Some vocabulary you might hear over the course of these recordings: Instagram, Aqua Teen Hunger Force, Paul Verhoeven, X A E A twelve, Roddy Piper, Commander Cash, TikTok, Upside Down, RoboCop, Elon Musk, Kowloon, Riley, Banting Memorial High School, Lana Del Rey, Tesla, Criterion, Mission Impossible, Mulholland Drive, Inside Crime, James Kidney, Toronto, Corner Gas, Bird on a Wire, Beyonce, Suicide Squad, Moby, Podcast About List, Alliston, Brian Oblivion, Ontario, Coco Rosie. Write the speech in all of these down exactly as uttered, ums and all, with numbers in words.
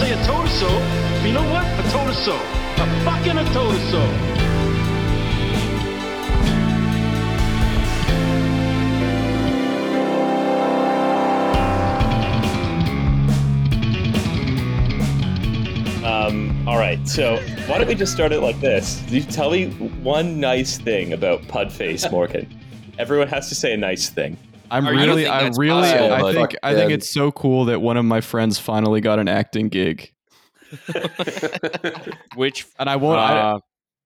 say a told us so, but you know what? A told us so. A fucking a told us so. Um, all right, so why don't we just start it like this? You tell me one nice thing about Pudface Morgan. Everyone has to say a nice thing. I'm Are really, I really, possible, I think, I think it's so cool that one of my friends finally got an acting gig. Which, and I won't, uh, I,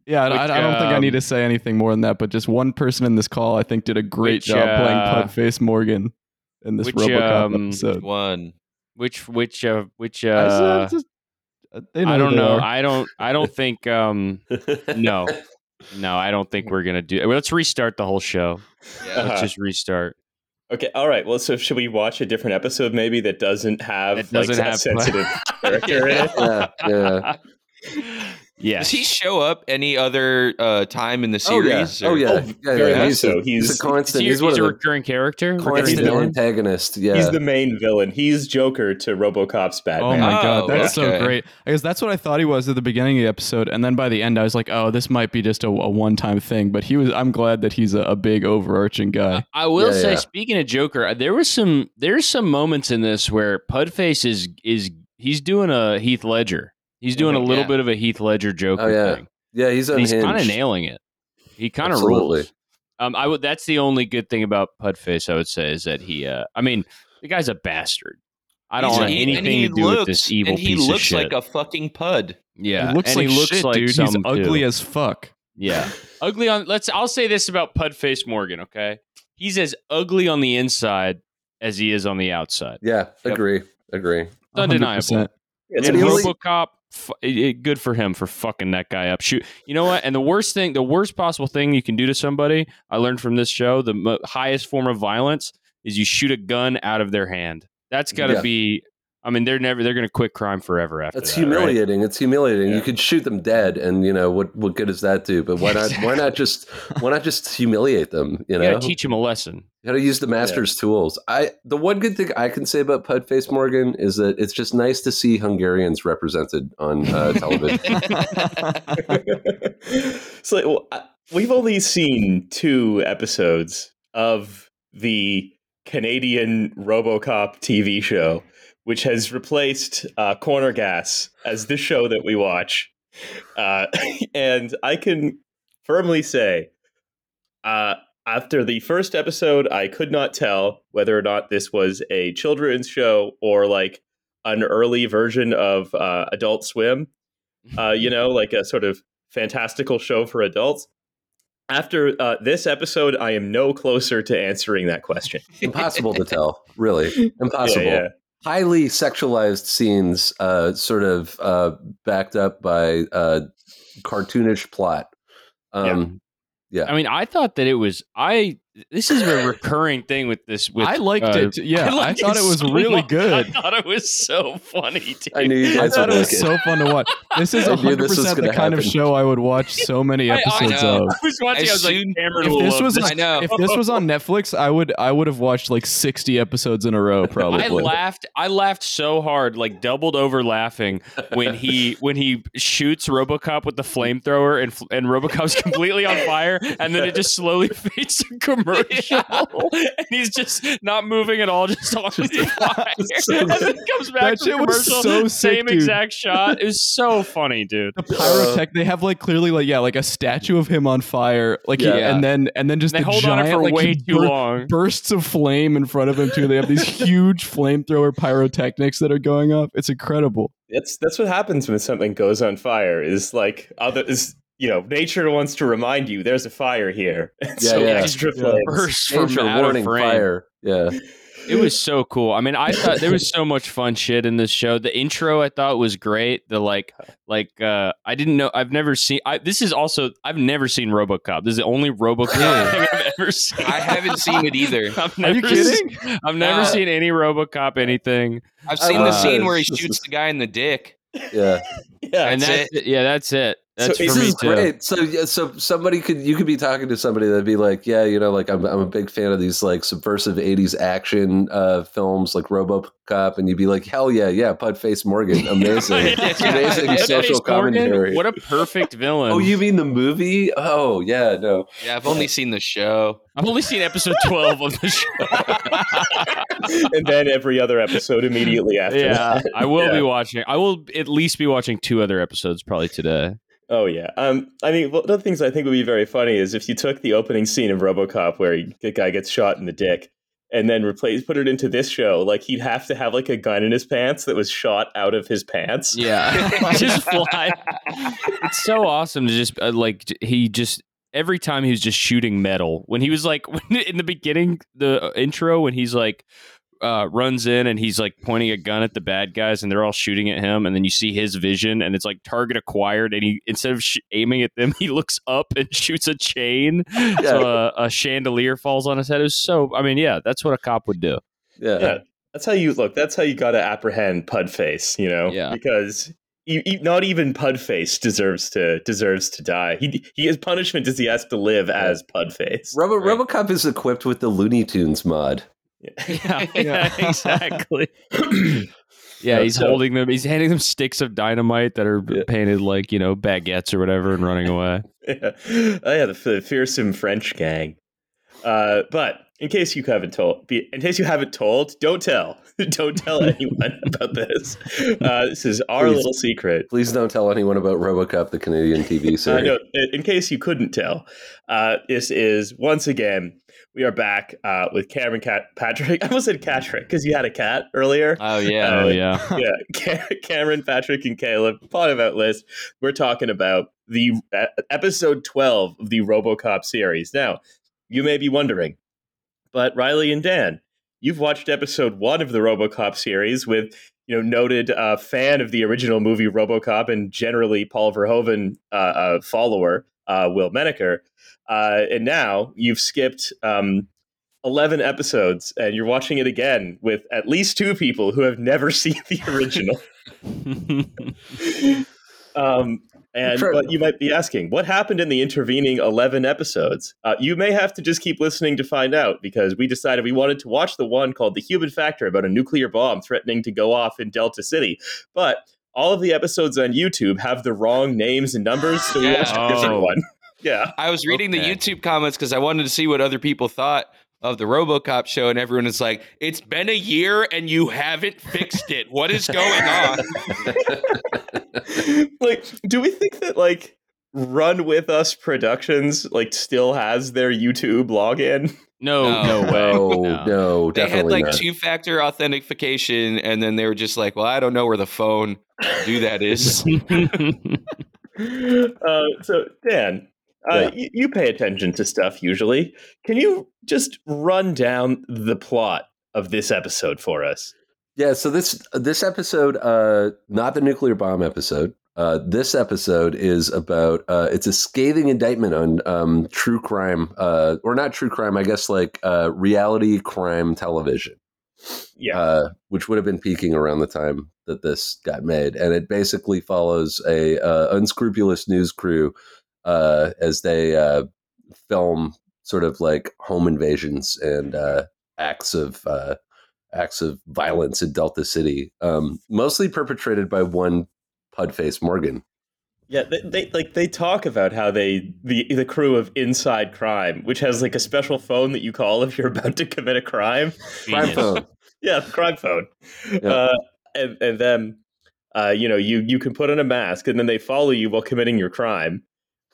yeah, which, I, I don't um, think I need to say anything more than that, but just one person in this call, I think, did a great which, job uh, playing Pudface Morgan in this which, RoboCop um, episode. One, which, which, uh, which, uh, I, just, they know I don't know. Are. I don't, I don't think, um, no, no, I don't think we're going to do Let's restart the whole show. Yeah. Uh-huh. Let's just restart. Okay, all right. Well, so should we watch a different episode maybe that doesn't have doesn't like have a sensitive character in it? Yeah. yeah. yeah. Does he show up any other uh, time in the series? Oh, yeah. Or? Oh, yeah. yeah, yeah, yeah. He's, so. he's, he's a constant. He, he's, he's one a recurring character? Constant recurring antagonist, yeah. He's the main villain. He's Joker to RoboCop's Batman. Oh, my oh, God. That's okay. so great. I guess that's what I thought he was at the beginning of the episode. And then by the end, I was like, oh, this might be just a, a one-time thing. But he was. I'm glad that he's a, a big overarching guy. I, I will yeah, say, yeah. speaking of Joker, there was some there's some moments in this where Pudface is, is he's doing a Heath Ledger. He's doing a little yeah. bit of a Heath Ledger Joker oh, yeah. thing. Yeah, he's unhinged. He's kind of nailing it. He kind of rules. Um, I would. That's the only good thing about Pudface, I would say, is that he. Uh, I mean, the guy's a bastard. I don't he's, want he, anything to do looks, with this evil piece of shit. And he looks like a fucking pud. Yeah, he looks and like he looks shit, like dude. He's ugly too. as fuck. Yeah, ugly on. Let's. I'll say this about Pudface Morgan. Okay, he's as ugly on the inside as he is on the outside. Yeah, yep. agree, agree. Undeniable. It's and RoboCop. Good for him for fucking that guy up. Shoot, you know what? And the worst thing, the worst possible thing you can do to somebody, I learned from this show, the mo- highest form of violence is you shoot a gun out of their hand. That's got to yeah. be. I mean, they're never. They're going to quit crime forever after. That's that, humiliating. Right? It's humiliating. Yeah. You could shoot them dead, and you know what? What good does that do? But why not? Why not just? Why not just humiliate them? You, you know, teach them a lesson. How to use the master's yeah. tools. I the one good thing I can say about Pudface Morgan is that it's just nice to see Hungarians represented on uh, television. So like, well, I, we've only seen two episodes of the Canadian RoboCop T V show, which has replaced uh, Corner Gas as the show that we watch. Uh, and I can firmly say, uh, after the first episode, I could not tell whether or not this was a children's show or like an early version of uh, Adult Swim, uh, you know, like a sort of fantastical show for adults. After uh, this episode, I am no closer to answering that question. Impossible to tell, really. Impossible. Yeah, yeah. Highly sexualized scenes, uh, sort of uh, backed up by uh, cartoonish plot. Um, yeah. yeah, I mean, I thought that it was. I this is a recurring thing with this. With I liked uh, it. Yeah, I, I thought it, it was so really much. good. I thought it was so funny. Dude. I knew you guys I thought it was like so it. fun to watch. This is one hundred percent the kind happen. of show I would watch so many episodes I, I of. I was watching. I, I was like, Cameron if this was, this. I know. If this was on Netflix, I would, I would have watched like sixty episodes in a row. Probably. I laughed. I laughed so hard, like doubled over laughing when he, when he shoots RoboCop with the flamethrower and and RoboCop's completely on fire, and then it just slowly fades to commercial, and he's just not moving at all, just on the fire. So and then comes back to commercial, so same sick, exact shot. It was so. funny, dude. The pyrotech, they have like clearly like yeah like a statue of him on fire, like yeah, he, yeah. and then and then just and they the hold giant, on it for like, way too bur- long bursts of flame in front of him too. They have these huge flamethrower pyrotechnics that are going up. It's incredible. That's that's what happens when something goes on fire. Is like other is you know nature wants to remind you there's a fire here. Yeah, so yeah. extra yeah. bursts from out warning of fire. Yeah. It was so cool. I mean, I thought there was so much fun shit in this show. The intro I thought was great. The like, like uh, I didn't know. I've never seen. I, this is also I've never seen RoboCop. This is the only RoboCop thing I've ever seen. I haven't seen it either. I've never Are you kidding? Seen, I've never uh, seen any RoboCop anything. I've seen uh, the scene where he shoots the guy in the dick. Yeah, yeah, and that's it. Yeah, that's it. That's so, for me too. Great. So, yeah, so somebody could you could be talking to somebody that'd be like, yeah, you know, like I'm I'm a big fan of these like subversive eighties action uh, films like RoboCop, and you'd be like, hell yeah, yeah, Pudface Morgan, amazing, yeah, yeah. amazing yeah. social Pudface commentary. Morgan? What a perfect villain! Oh, you mean the movie? Oh, yeah, no, yeah, I've only seen the show. I've only seen episode twelve of the show, and then every other episode immediately after. Yeah, that. I will yeah. be watching. I will at least be watching two other episodes probably today. Oh, yeah. Um, I mean, one of the things I think would be very funny is if you took the opening scene of RoboCop where he, the guy gets shot in the dick and then replace put it into this show, like he'd have to have like a gun in his pants that was shot out of his pants. Yeah. Just fly. It's so awesome to just uh, like he just every time he was just shooting metal when he was like when, in the beginning, the intro when he's like. Uh, runs in and he's like pointing a gun at the bad guys and they're all shooting at him, and then you see his vision and it's like target acquired, and he instead of sh- aiming at them he looks up and shoots a chain yeah. so a, a chandelier falls on his head. It was so I mean yeah that's what a cop would do. Yeah, yeah. That's how you look that's how you gotta apprehend Pudface, you know yeah. because you, you, not even Pudface deserves to deserves to die. He he his punishment is he has to live as Pudface. Robo right. RoboCop is equipped with the Looney Tunes mod. Yeah, yeah, exactly. yeah, he's so, holding them. He's handing them sticks of dynamite that are yeah. painted like, you know, baguettes or whatever and running away. yeah. Oh, yeah, the, the fearsome French gang. Uh, but in case you haven't told, be, in case you haven't told, don't tell. Don't tell anyone about this. Uh, this is our please, little secret. Please don't tell anyone about RoboCop, the Canadian T V series. I know. In case you couldn't tell, uh, this is once again. We are back uh, with Cameron Cat- Patrick. I almost said Catrick because you had a cat earlier. Oh, yeah. Uh, oh, yeah. yeah. Cam- Cameron, Patrick, and Caleb, Pod About List. We're talking about the uh, episode twelve of the RoboCop series. Now, you may be wondering, but Riley and Dan, you've watched episode one of the RoboCop series with, you know, noted uh, fan of the original movie RoboCop and generally Paul Verhoeven uh, uh, follower, uh, Will Menaker. Uh, and now you've skipped um, eleven episodes and you're watching it again with at least two people who have never seen the original. um, and but you might be asking, what happened in the intervening eleven episodes? Uh, you may have to just keep listening to find out, because we decided we wanted to watch the one called The Human Factor about a nuclear bomb threatening to go off in Delta City. But all of the episodes on YouTube have the wrong names and numbers, so we yeah. watched a different oh. one. Yeah, I was reading okay. the YouTube comments because I wanted to see what other people thought of the RoboCop show, and everyone is like, it's been a year and you haven't fixed it. What is going on? Like, do we think that, like, Run With Us Productions, like, still has their YouTube login? No, no, no way. No, no, no they definitely had, like, not. two-factor authentication, and then they were just like, well, I don't know where the phone do that is. uh, so, Dan... Uh, yeah. you, you pay attention to stuff usually. Can you just run down the plot of this episode for us? Yeah, so this this episode, uh, not the nuclear bomb episode, uh, this episode is about, uh, it's a scathing indictment on um, true crime, uh, or not true crime, I guess like uh, reality crime television. Yeah, uh, which would have been peaking around the time that this got made. And it basically follows a uh, unscrupulous news crew Uh, as they uh, film sort of like home invasions and uh, acts of uh, acts of violence in Delta City, um, mostly perpetrated by one Pudface Morgan. Yeah, they, they like they talk about how they the the crew of Inside Crime, which has like a special phone that you call if you're about to commit a crime. Crime phone. Yeah, crime phone. Yeah. Uh, and and then uh, you know you you can put on a mask, and then they follow you while committing your crime.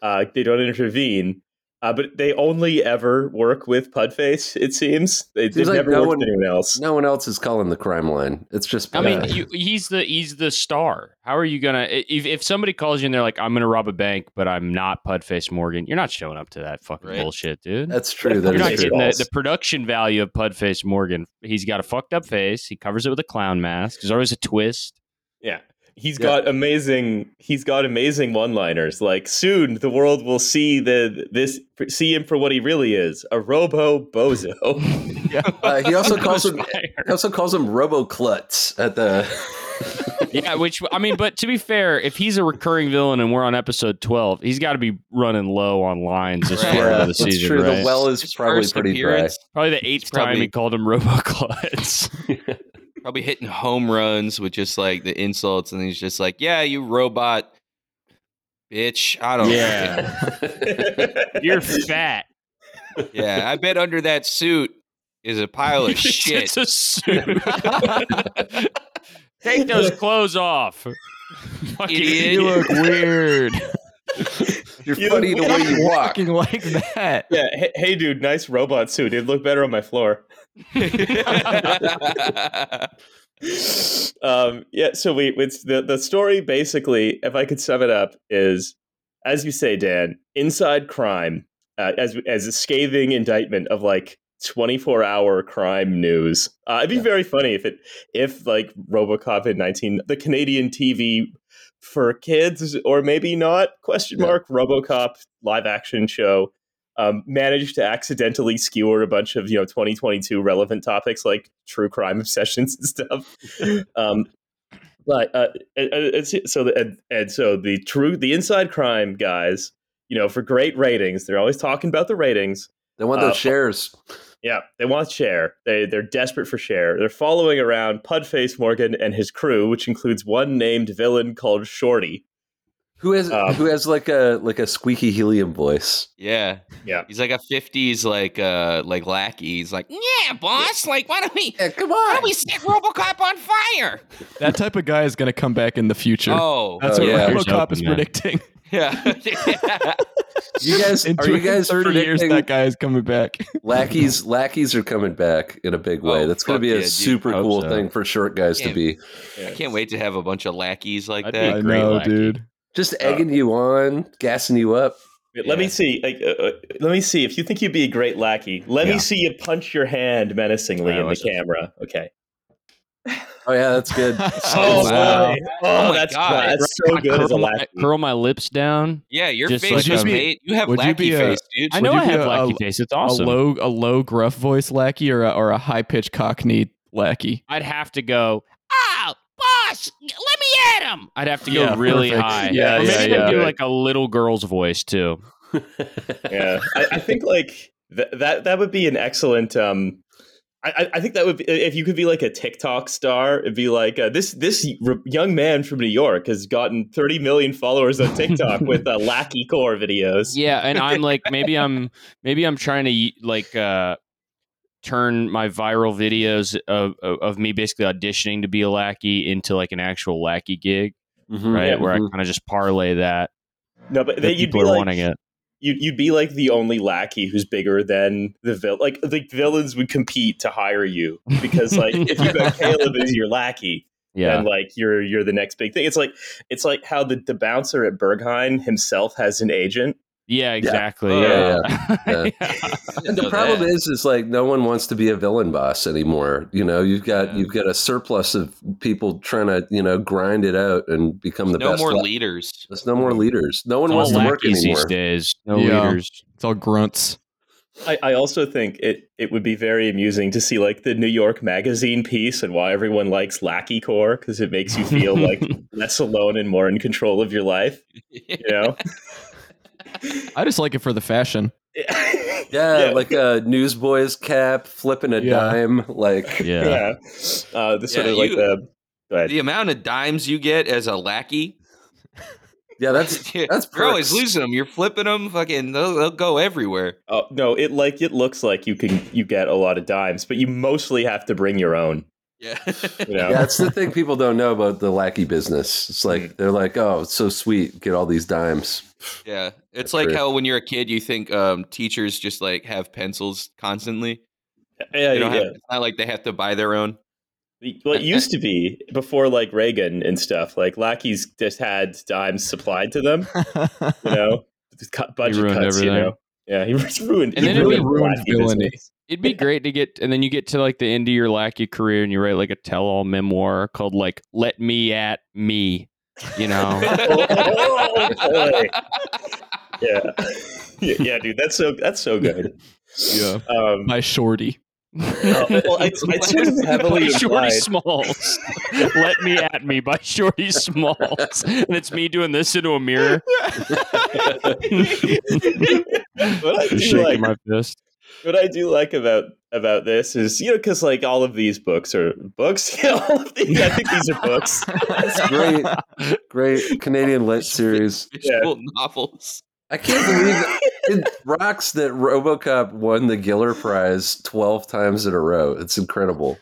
Uh, they don't intervene, uh, but they only ever work with Pudface, it seems. They, they've like never no worked one, with anyone else. No one else is calling the crime line. It's just I bad. mean, you, he's the he's the star. How are you going to... If, if somebody calls you and they're like, I'm going to rob a bank, but I'm not Pudface Morgan, you're not showing up to that fucking right. bullshit, dude. That's true. That you're not true. getting the, the production value of Pudface Morgan. He's got a fucked up face. He covers it with a clown mask. There's always a twist. Yeah. He's yeah. got amazing. He's got amazing one-liners. Like, soon the world will see the this see him for what he really is, a robo bozo. yeah. uh, he also calls him. He also calls him robo klutz at the. Yeah, which, I mean, but to be fair, if he's a recurring villain and we're on episode twelve, he's got to be running low on lines this right. far yeah, of the season, true. Right? The well is His probably pretty dry. Probably the eighth probably, time he called him RoboClutz. Probably hitting home runs with just, like, the insults, and he's just like, yeah, you robot bitch. I don't yeah. know. You're fat. Yeah, I bet under that suit is a pile of shit. It's a suit. Take those clothes off. Fucking idiot. You look weird. You're you funny the way you walk. Fucking like that. Yeah. Hey, hey, dude, nice robot suit. It'd look better on my floor. um, yeah. So we, it's the, the story basically, if I could sum it up, is, as you say, Dan, Inside Crime, uh, as, as a scathing indictment of, like, twenty-four hour crime news. Uh, it'd be yeah. very funny if it, if like RoboCop in nineteen, the Canadian T V for kids, or maybe not, question mark, yeah. RoboCop live action show, um, managed to accidentally skewer a bunch of, you know, twenty twenty-two relevant topics like true crime obsessions and stuff. um, but uh, it's, so the, and, and so the true, the Inside Crime guys, you know, for great ratings, they're always talking about the ratings. They want those uh, shares. Yeah, they want share. They, they're desperate for share. They're following around Pudface Morgan and his crew, which includes one named villain called Shorty, who has um, who has like a like a squeaky helium voice. Yeah, yeah. He's like a fifties like uh like lackey. He's like, yeah, boss. Like, why don't we? Yeah, come on. Why don't we set RoboCop on fire? That type of guy is going to come back in the future. Oh, that's oh, what yeah. RoboCop is yeah. predicting. Yeah. yeah. You guys, in are you guys thirty years that guy is coming back? lackeys, lackeys are coming back in a big way. Oh, that's going to be a yeah, super dude. cool so. thing for short guys to be. I can't wait to have a bunch of lackeys like I'd that. I know, lackey. dude. Just egging uh, you on, gassing you up. Let yeah. me see. Like, uh, let me see. If you think you'd be a great lackey, let yeah. me see you punch your hand menacingly in the camera. It. Okay. Oh yeah, that's good. oh, wow. oh, oh that's, God. that's so I good. Curl, as a lackey. Curl my lips down. Yeah, your face like is made. You have lackey you face, a, dude. I know I have a, lackey a, face. It's awesome. A low, a low gruff voice lackey, or a, or a high pitched Cockney lackey. I'd have to go. Oh, boss, let me at him. I'd have to go yeah, really perfect. high. Yeah, yeah, or maybe yeah, yeah. do like a little girl's voice too. yeah, I, I think like th- that. That would be an excellent. Um, I, I think that would be, if you could be like a TikTok star, it'd be like uh, this this re- young man from New York has gotten thirty million followers on TikTok with uh, lackey core videos. Yeah, and I'm like, maybe I'm maybe I'm trying to like uh, turn my viral videos of, of of me basically auditioning to be a lackey into like an actual lackey gig, mm-hmm, right? Yeah, where mm-hmm. I kind of just parlay that. No, but that you'd people be are like, wanting it. You'd, you'd be like the only lackey who's bigger than the villain. Like, the villains would compete to hire you because, like, if you got Caleb as your lackey, yeah. then like you're you're the next big thing. It's like it's like how the, the bouncer at Berghain himself has an agent. Yeah, exactly. Yeah, yeah. yeah. yeah. yeah. And the problem that. is, is like no one wants to be a villain boss anymore. You know, you've got yeah. you've got a surplus of people trying to, you know, grind it out and become There's the no best. No more leader. leaders. There's no more leaders. No one it's wants to work anymore these days. No yeah. leaders. It's all grunts. I, I also think it, it would be very amusing to see like the New York Magazine piece and why everyone likes lackey core, because it makes you feel like less alone and more in control of your life. You know. I just like it for the fashion. Yeah, yeah. Like a newsboy's cap, flipping a yeah. dime. Like, yeah, yeah. Uh, this yeah, sort of you, like the the amount of dimes you get as a lackey. Yeah, that's that's you're always losing them. You're flipping them. Fucking, they'll, they'll go everywhere. Oh no, it like it looks like you can you get a lot of dimes, but you mostly have to bring your own. Yeah. You know? Yeah, that's the thing people don't know about the lackey business. It's like, they're like, oh, it's so sweet, get all these dimes. Yeah, it's that's like true. How when you're a kid, you think um, teachers just like have pencils constantly. Yeah, yeah. Have, it's not like they have to buy their own. Well, it used to be before like Reagan and stuff, like lackeys just had dimes supplied to them, you know, cut, budget cuts, everything. You know. Yeah, he ruined. And he then ruined, ruined villainy. Business. It'd be great to get, and then you get to like the end of your lackey career, and you write like a tell-all memoir called like "Let Me at Me," you know. oh, oh, oh, yeah, yeah, dude, that's so that's so good. Yeah, um, my Shorty. No, well, I, I tend to heavily Shorty Smalls. Let me at me by Shorty Smalls, and it's me doing this into a mirror. What I do shaking like, my fist. What I do like about about this is, you know, because like all of these books are books. You know, all of these, I think these are books. Great, great Canadian lit series, yeah. novels. I can't believe it rocks that RoboCop won the Giller Prize twelve times in a row. It's incredible.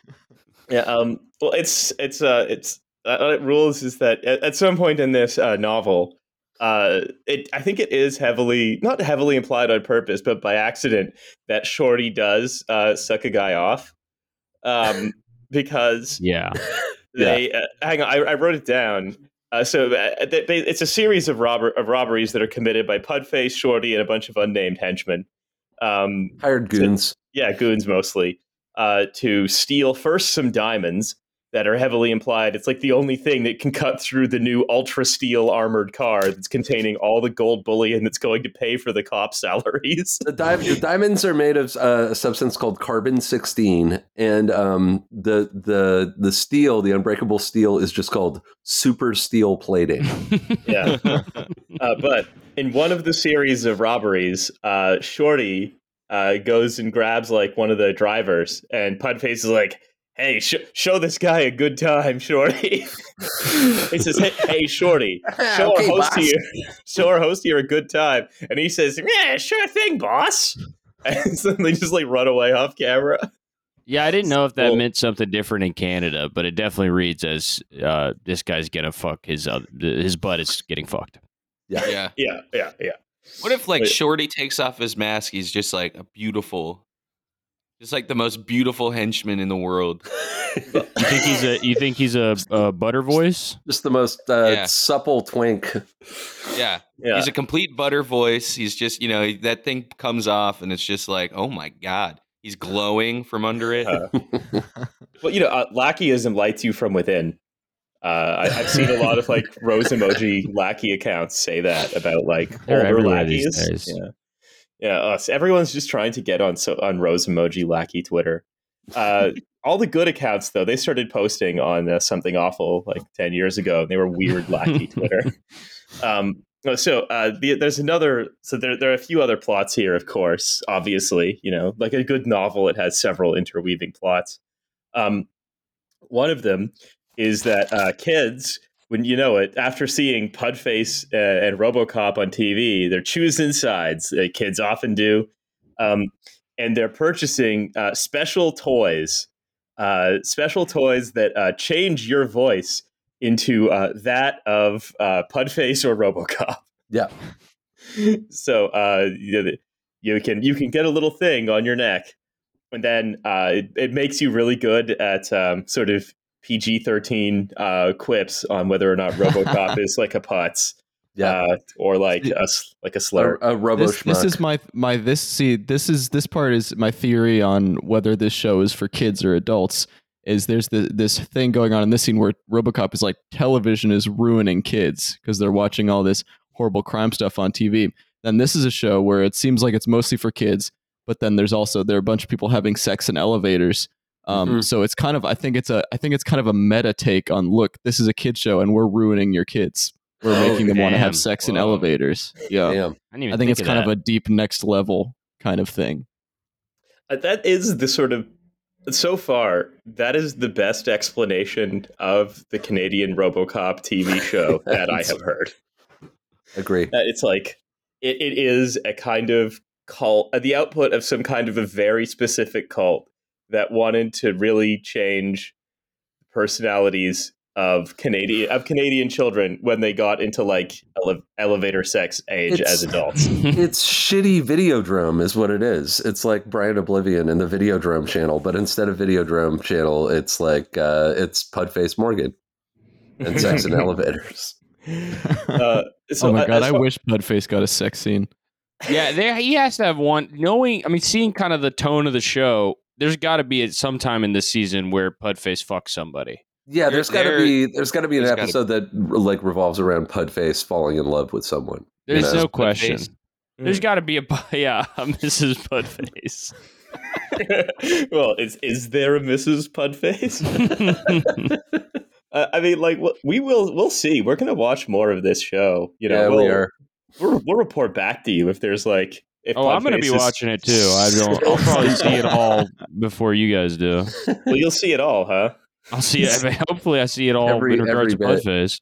Yeah. Um, well, it's it's uh, it's uh, it rules is that at, at some point in this uh, novel, uh, it I think it is heavily not heavily implied on purpose, but by accident that Shorty does uh, suck a guy off, um, because yeah, they yeah. Uh, hang on, I, I wrote it down. Uh, so uh, they, they, it's a series of robber of robberies that are committed by Pudface, Shorty, and a bunch of unnamed henchmen. Um, Hired goons. To, yeah, goons mostly. Uh, to steal first some diamonds that are heavily implied. It's like the only thing that can cut through the new ultra-steel armored car that's containing all the gold bullion that's going to pay for the cop salaries. The, di- the diamonds are made of uh, a substance called carbon sixteen, and um, the the the steel, the unbreakable steel, is just called super steel plating. Yeah. Uh, but in one of the series of robberies, uh, Shorty uh, goes and grabs like one of the drivers, and Pudface is like, "Hey, sh- show this guy a good time, Shorty." He says, hey, hey, Shorty, show, okay, our host here, show our host here a good time. And he says, "Yeah, sure thing, boss." And so they just like run away off camera. Yeah, I didn't know if that well, meant something different in Canada, but it definitely reads as uh, this guy's going to fuck his other, his butt is getting fucked. Yeah, yeah, yeah, yeah, yeah. What if like Shorty takes off his mask? He's just like a beautiful... Just like the most beautiful henchman in the world. You think he's a? You think he's a, a butter voice? Just the most uh, yeah. supple twink. Yeah. yeah, he's a complete butter voice. He's just, you know, that thing comes off, and it's just like, oh my god, he's glowing from under it. Uh, well, you know, uh, lackeyism lights you from within. Uh, I, I've seen a lot of like rose emoji lackey accounts say that about like older lackeys. Yeah. Yeah, us. Everyone's just trying to get on so on Rose Emoji Lackey Twitter. Uh, all the good accounts, though, they started posting on uh, Something Awful like ten years ago. And they were weird Lackey Twitter. Um, so uh, the, there's another. So there, there are a few other plots here, of course. Obviously, you know, like a good novel, it has several interweaving plots. Um, one of them is that uh, kids, when you know it, after seeing Pudface uh, and RoboCop on T V, they're choosing sides. Uh, kids often do. Um, and they're purchasing uh, special toys, uh, special toys that uh, change your voice into uh, that of uh, Pudface or RoboCop. Yeah. So uh, you, you can you can get a little thing on your neck, and then uh, it, it makes you really good at um, sort of P G thirteen uh, quips on whether or not RoboCop is like a putz, yeah, uh, or like a like a slur. A, a robo this, this is my my this see this is this part is my theory on whether this show is for kids or adults. Is there's the this thing going on in this scene where RoboCop is like, television is ruining kids because they're watching all this horrible crime stuff on T V. Then this is a show where it seems like it's mostly for kids, but then there's also there are a bunch of people having sex in elevators. Um, mm-hmm. So it's kind of, I think it's a, I think it's kind of a meta take on, look, this is a kid show and we're ruining your kids. We're oh, making them damn. want to have sex Whoa. in elevators. Yeah. Damn. I, I think, think it's of kind that. of a deep next level kind of thing. Uh, that is the sort of, so far, that is the best explanation of the Canadian RoboCop T V show that I have heard. Agree. Uh, it's like, it, it is a kind of cult, uh, the output of some kind of a very specific cult that wanted to really change personalities of Canadian of Canadian children when they got into like ele- elevator sex age it's, as adults. It's shitty Videodrome is what it is. It's like Brian Oblivion and the Videodrome channel, but instead of Videodrome channel, it's like uh, it's Pudface Morgan and sex in elevators. Uh, so oh my god! I, I far- wish Pudface got a sex scene. Yeah, there he has to have one. Knowing, I mean, seeing kind of the tone of the show, there's got to be at some time in this season where Pudface fucks somebody. Yeah, there's got to be there's got to be an episode gotta, that like revolves around Pudface falling in love with someone. There's you know? no question. Mm. There's got to be a yeah, Missus Pudface. Well, is is there a Missus Pudface? uh, I mean, like, we will we'll see. We're gonna watch more of this show. You know, yeah, we'll, we are. We'll, we'll report back to you if there's like. If oh, Pudface I'm gonna be is... watching it too. I don't. I'll probably see it all before you guys do. Well, you'll see it all, huh? I'll see it. I mean, hopefully, I see it all every, in regards to Pudface.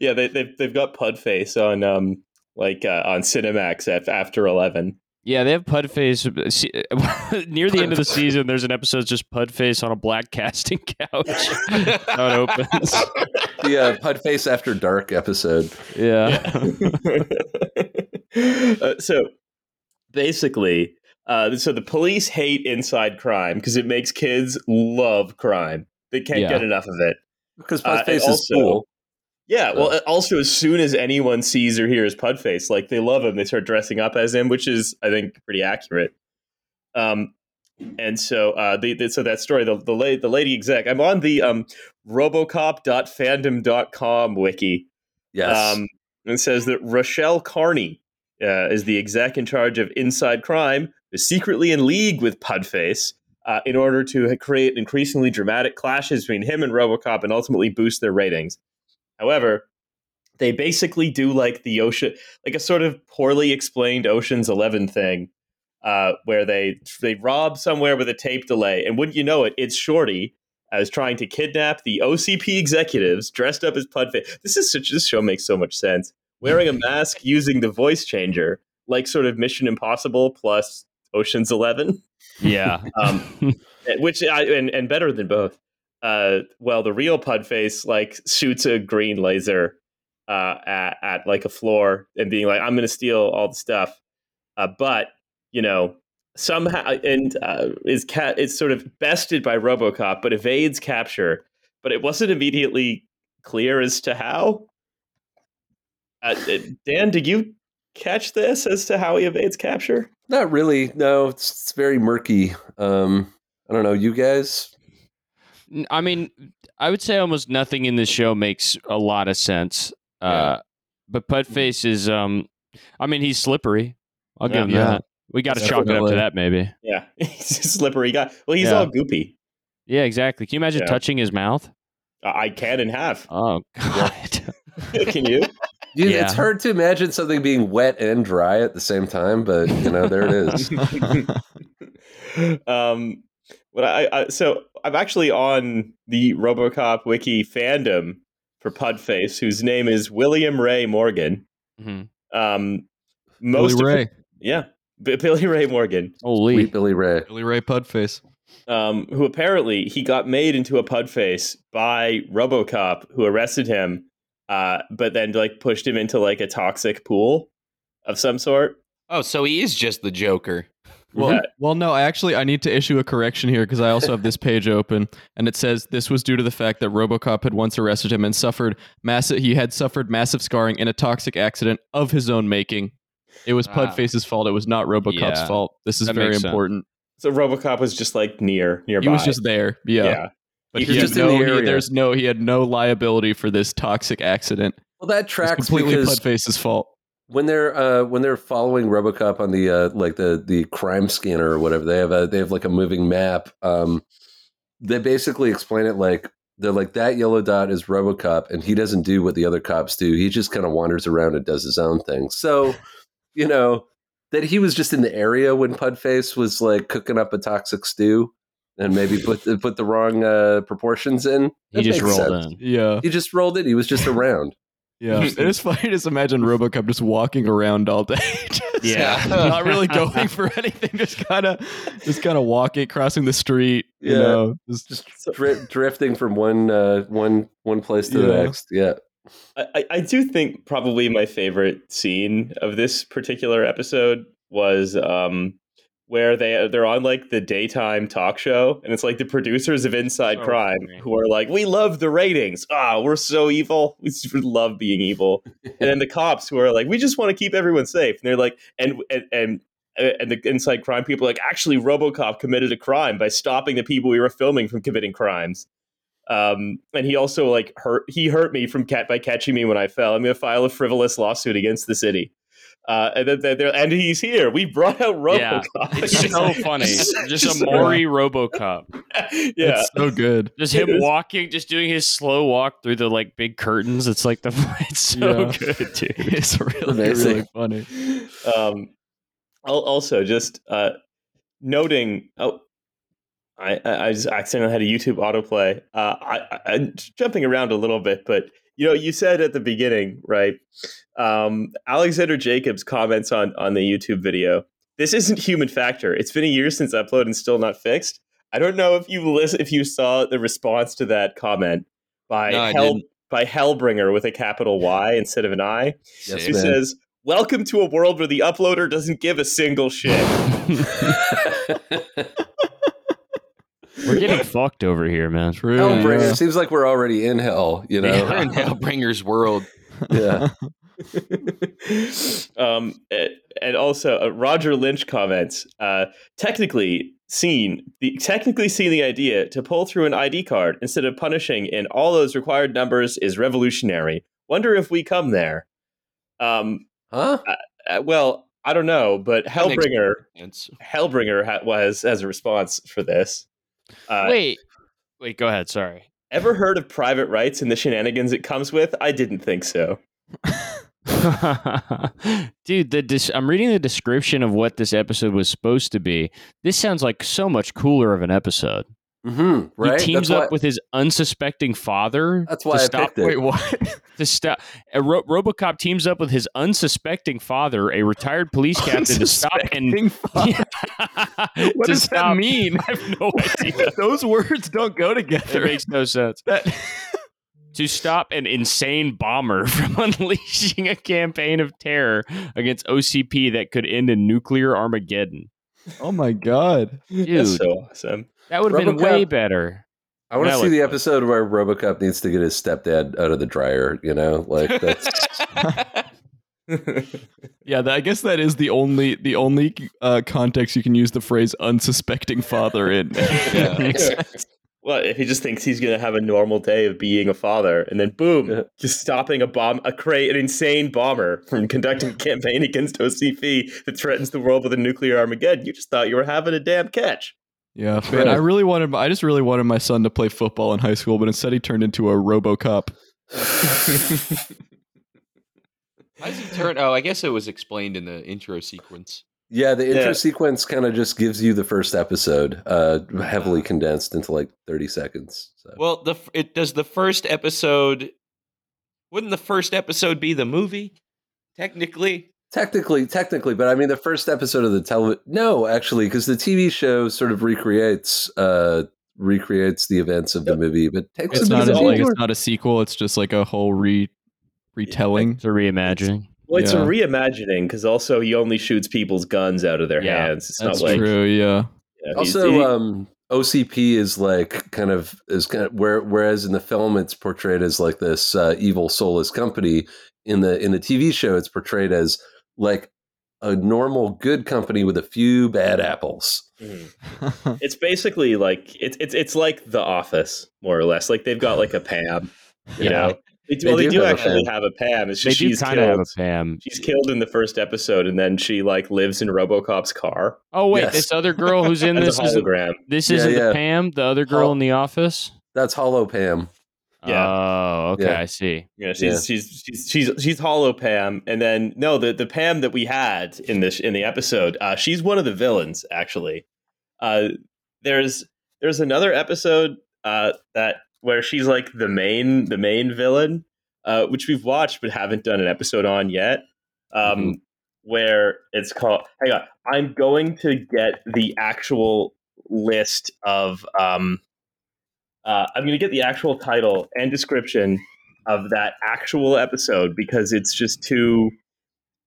Yeah, they, they've they've got Pudface on um like uh, on Cinemax at, after eleven. Yeah, they have Pudface. Near the end of the season, there's an episode that's just Pudface on a black casting couch. How it opens. Yeah, Pudface After Dark episode. Yeah. yeah. uh, so basically, uh, so the police hate Inside Crime because it makes kids love crime. They can't yeah. get enough of it. Because Pudface uh, is cool. Yeah, well, also, as soon as anyone sees or hears Pudface, like, they love him. They start dressing up as him, which is, I think, pretty accurate. Um, and so, uh, the, the, so that story, the the, la- the lady exec, I'm on the um, robocop dot fandom dot com wiki. Yes. Um, it says that Rochelle Carney uh, is the exec in charge of Inside Crime, is secretly in league with Pudface uh, in order to create increasingly dramatic clashes between him and RoboCop and ultimately boost their ratings. However, they basically do like the ocean, like a sort of poorly explained Ocean's Eleven thing, uh, where they they rob somewhere with a tape delay, and wouldn't you know it, it's Shorty as trying to kidnap the O C P executives dressed up as Pudface. This is such this show makes so much sense. Wearing a mask, using the voice changer, like sort of Mission Impossible plus Ocean's Eleven. Yeah, um, which I, and and better than both. Uh, well, the real Pudface like shoots a green laser uh, at, at like a floor and being like, "I'm going to steal all the stuff," uh, but you know somehow and uh, is cat is sort of bested by RoboCop, but evades capture. But it wasn't immediately clear as to how. Uh, Dan, did you catch this as to how he evades capture? Not really. No, it's, it's very murky. Um, I don't know. You guys. I mean, I would say almost nothing in this show makes a lot of sense. Yeah. Uh, but Pudface is, um, I mean, he's slippery. I'll give yeah, him that. Yeah. We got to chalk it up to that, maybe. Yeah, he's a slippery guy. Well, he's yeah. all goopy. Yeah, exactly. Can you imagine yeah. touching his mouth? I can and have. Oh, God. Can you? Dude, yeah. It's hard to imagine something being wet and dry at the same time, but, you know, there it is. um. But I, I so I'm actually on the RoboCop wiki fandom for Pudface, whose name is William Ray Morgan. Mm-hmm. Um, most Billy of, Ray, yeah, B- Billy Ray Morgan. Holy Sweet Billy Ray, Billy Ray Pudface. Um, who apparently he got made into a Pudface by RoboCop, who arrested him, uh, but then like pushed him into like a toxic pool of some sort. Oh, so he is just the Joker. Well, yeah. well, no, I actually I need to issue a correction here because I also have this page open and it says this was due to the fact that RoboCop had once arrested him and suffered massive. He had suffered massive scarring in a toxic accident of his own making. It was wow. Pudface's fault. It was not RoboCop's yeah. fault. This is that very important. Sense. So RoboCop was just like near nearby. He was just there. Yeah. yeah. But he, he just no, in the area. He, there's no he had no liability for this toxic accident. Well, that tracks completely because- Pudface's fault. When they're uh, when they're following RoboCop on the uh, like the the crime scanner or whatever, they have a they have like a moving map. Um, they basically explain it like they're like that yellow dot is RoboCop, and he doesn't do what the other cops do. He just kind of wanders around and does his own thing. So, you know, that he was just in the area when Pudface was like cooking up a toxic stew and maybe put the, put the wrong uh, proportions in. That he just rolled sense. in. Yeah, he just rolled in. He was just around. Yeah, it is funny to imagine RoboCop just walking around all day, just yeah, not really going for anything, just kind of, just kind of walking, crossing the street, yeah. you know, just, just dr- drifting from one, uh, one, one place to yeah. the next. Yeah, I, I do think probably my favorite scene of this particular episode was um, where they they're on like the daytime talk show, and it's like the producers of Inside oh, Crime man. who are like, "We love the ratings. Ah, oh, we're so evil. We love being evil." And then the cops who are like, "We just want to keep everyone safe." And they're like, and and and and the Inside Crime people are like, "Actually, RoboCop committed a crime by stopping the people we were filming from committing crimes." Um, and he also like hurt he hurt me from cat by catching me when I fell. I'm going to file a frivolous lawsuit against the city. Uh, and then they're, and he's here. We brought out RoboCop. Yeah, it's so funny. Just a Maury RoboCop. Yeah, it's so good. Just him walking, just doing his slow walk through the like big curtains. It's like the it's so yeah. good, dude. It's really, really funny. Um, also, just uh, noting. Oh, I I just accidentally had a YouTube autoplay. Uh, I, I'm jumping around a little bit, but. You know, you said at the beginning, right? Um, Alexander Jacobs comments on, on the YouTube video. This isn't human factor. It's been a year since I uploaded and still not fixed. I don't know if you listen, if you saw the response to that comment by no, Hell by Hellbringer with a capital Y instead of an I. Yes, who man. says, "Welcome to a world where the uploader doesn't give a single shit." We're getting fucked over here, man. True. Hellbringer. Yeah. Seems like we're already in hell, you know. Yeah. We're in Hellbringer's world. Yeah. um, and also, uh, Roger Lynch comments. Uh, technically, seen the technically seen the idea to pull through an I D card instead of punishing in all those required numbers is revolutionary. Wonder if we come there. Um, huh? Uh, well, I don't know, but Hellbringer, Hellbringer ha- was as a response for this. Uh, wait, wait, go ahead. Sorry. Ever heard of private rights and the shenanigans it comes with? I didn't think so. Dude, the dis- I'm reading the description of what this episode was supposed to be. This sounds like so much cooler of an episode. Mm-hmm, right? He teams that's up why... with his unsuspecting father. That's why to I stop... picked it. Wait, what? to stop, Ro- RoboCop teams up with his unsuspecting father, a retired police captain, to stop and. Yeah. What does stop... that mean? I have no idea. Those words don't go together. It makes no sense. That... to stop an insane bomber from unleashing a campaign of terror against O C P that could end in nuclear Armageddon. Oh my god! Dude. That's so awesome. That would have been way better. I want to see the episode where RoboCop needs to get his stepdad out of the dryer, you know? Like that's yeah, that, I guess that is the only the only uh, context you can use the phrase unsuspecting father in. Yeah. Yeah. Well, if he just thinks he's going to have a normal day of being a father and then boom, yeah. just stopping a bomb a cra- an insane bomber from conducting a campaign against O C P that threatens the world with a nuclear Armageddon. You just thought you were having a damn catch. Yeah, man, I really wanted. I just really wanted my son to play football in high school, but instead he turned into a RoboCop. Why does he turn? Oh, I guess it was explained in the intro sequence. Yeah, the intro yeah. sequence kind of just gives you the first episode, uh, heavily condensed into like thirty seconds. So. Well, the it does the first episode. Wouldn't the first episode be the movie? Technically. Technically, technically, but I mean the first episode of the television. No, actually, because the T V show sort of recreates uh, recreates the events of the movie, but takes it's not a, like it's not a sequel. It's just like a whole re retelling, it's a reimagining. Well, it's yeah. a reimagining because also he only shoots people's guns out of their yeah, hands. It's that's not like true. Yeah. yeah also, he, um, O C P is like kind of is kind of where whereas in the film it's portrayed as like this uh, evil soulless company. In the in the T V show, it's portrayed as like a normal good company with a few bad apples. Mm. It's basically like it's it's it's like The Office, more or less. Like they've got like a Pam, you yeah. know. They do, they well, they do, do have actually have a Pam. It's just they she's do kind of have a Pam. She's killed in the first episode, and then she like lives in RoboCop's car. Oh wait, yes. This other girl who's in this hologram. Isn't, this yeah, isn't yeah. the Pam, the other girl Hol- in The Office. That's Hollow Pam. Yeah. Oh, okay, yeah. I see. Yeah, she's, yeah. she's she's she's she's she's Hollow Pam, and then no, the, the Pam that we had in this in the episode, uh, she's one of the villains actually. Uh, there's there's another episode uh, that where she's like the main the main villain, uh, which we've watched but haven't done an episode on yet. Um, mm-hmm. Where it's called. Hang on, I'm going to get the actual list of. Um, Uh, I'm going to get the actual title and description of that actual episode because it's just too,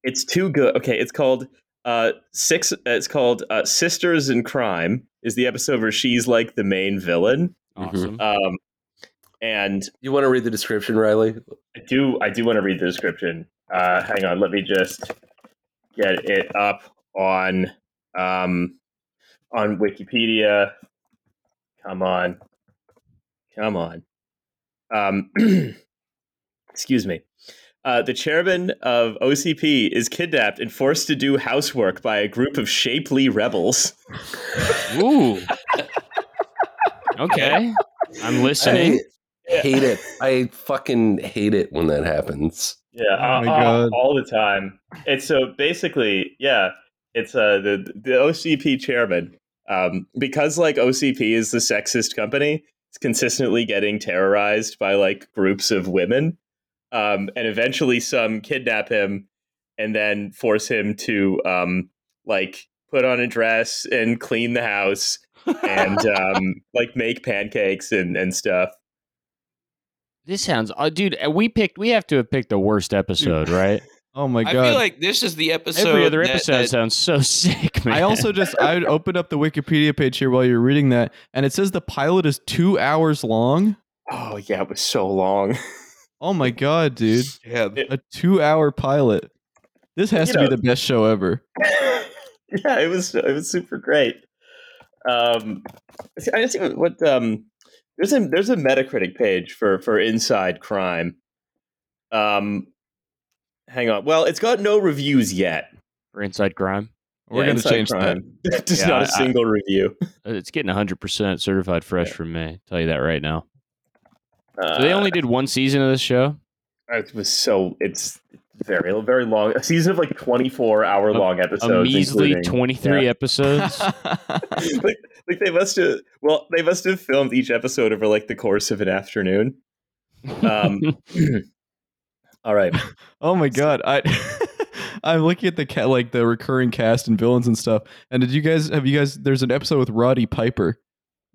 it's too good. Okay, it's called uh, six. It's called uh, Sisters in Crime. Is the episode where she's like the main villain. Awesome. Um, and you want to read the description, Riley? I do. I do want to read the description. Uh, hang on, let me just get it up on um, on Wikipedia. Come on. Come on. Um, excuse me. Uh, the chairman of O C P is kidnapped and forced to do housework by a group of shapely rebels. Ooh. Okay. I'm listening. I hate it. I fucking hate it when that happens. Yeah. Oh my uh, God. All the time. And so basically, yeah, it's uh, the, the O C P chairman. Um, because like O C P is the sexist company, it's consistently getting terrorized by like groups of women. Um, and eventually some kidnap him and then force him to um, like put on a dress and clean the house and um, like make pancakes and, and stuff. This sounds, uh, dude, we picked, we have to have picked the worst episode, right? Oh my God. I feel like this is the episode. Every other that, episode that, sounds so sick, man. I also just, I would open up the Wikipedia page here while you're reading that. And it says the pilot is two hours long. Oh yeah, it was so long. Oh my God, dude. Yeah. A two hour pilot. This has you to know, be the best show ever. Yeah, it was it was super great. Um I see what um there's a there's a Metacritic page for, for Inside Crime. Um hang on. Well, it's got no reviews yet. For Inside Crime. We're yeah, gonna change crime. that. Just yeah, not a I, single I, review. It's getting a hundred percent certified fresh yeah. from me. Tell you that right now. So they only did one season of this show? It was so, it's very, very long. A season of like twenty-four hour long episodes. A measly twenty-three yeah. episodes? like, like they must have, well, they must have filmed each episode over like the course of an afternoon. Um, all right. Oh my God. I, I'm looking at the ca- like the recurring cast and villains and stuff. And did you guys, have you guys, there's an episode with Roddy Piper.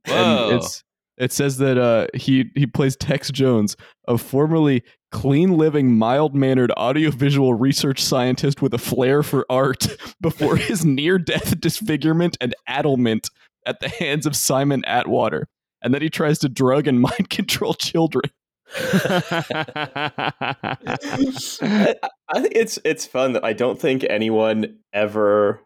Whoa. And it's, It says that uh, he, he plays Tex Jones, a formerly clean-living, mild-mannered audiovisual research scientist with a flair for art before his near-death disfigurement and addlement at the hands of Simon Atwater, and that he tries to drug and mind-control children. I, I think it's, it's fun that I don't think anyone ever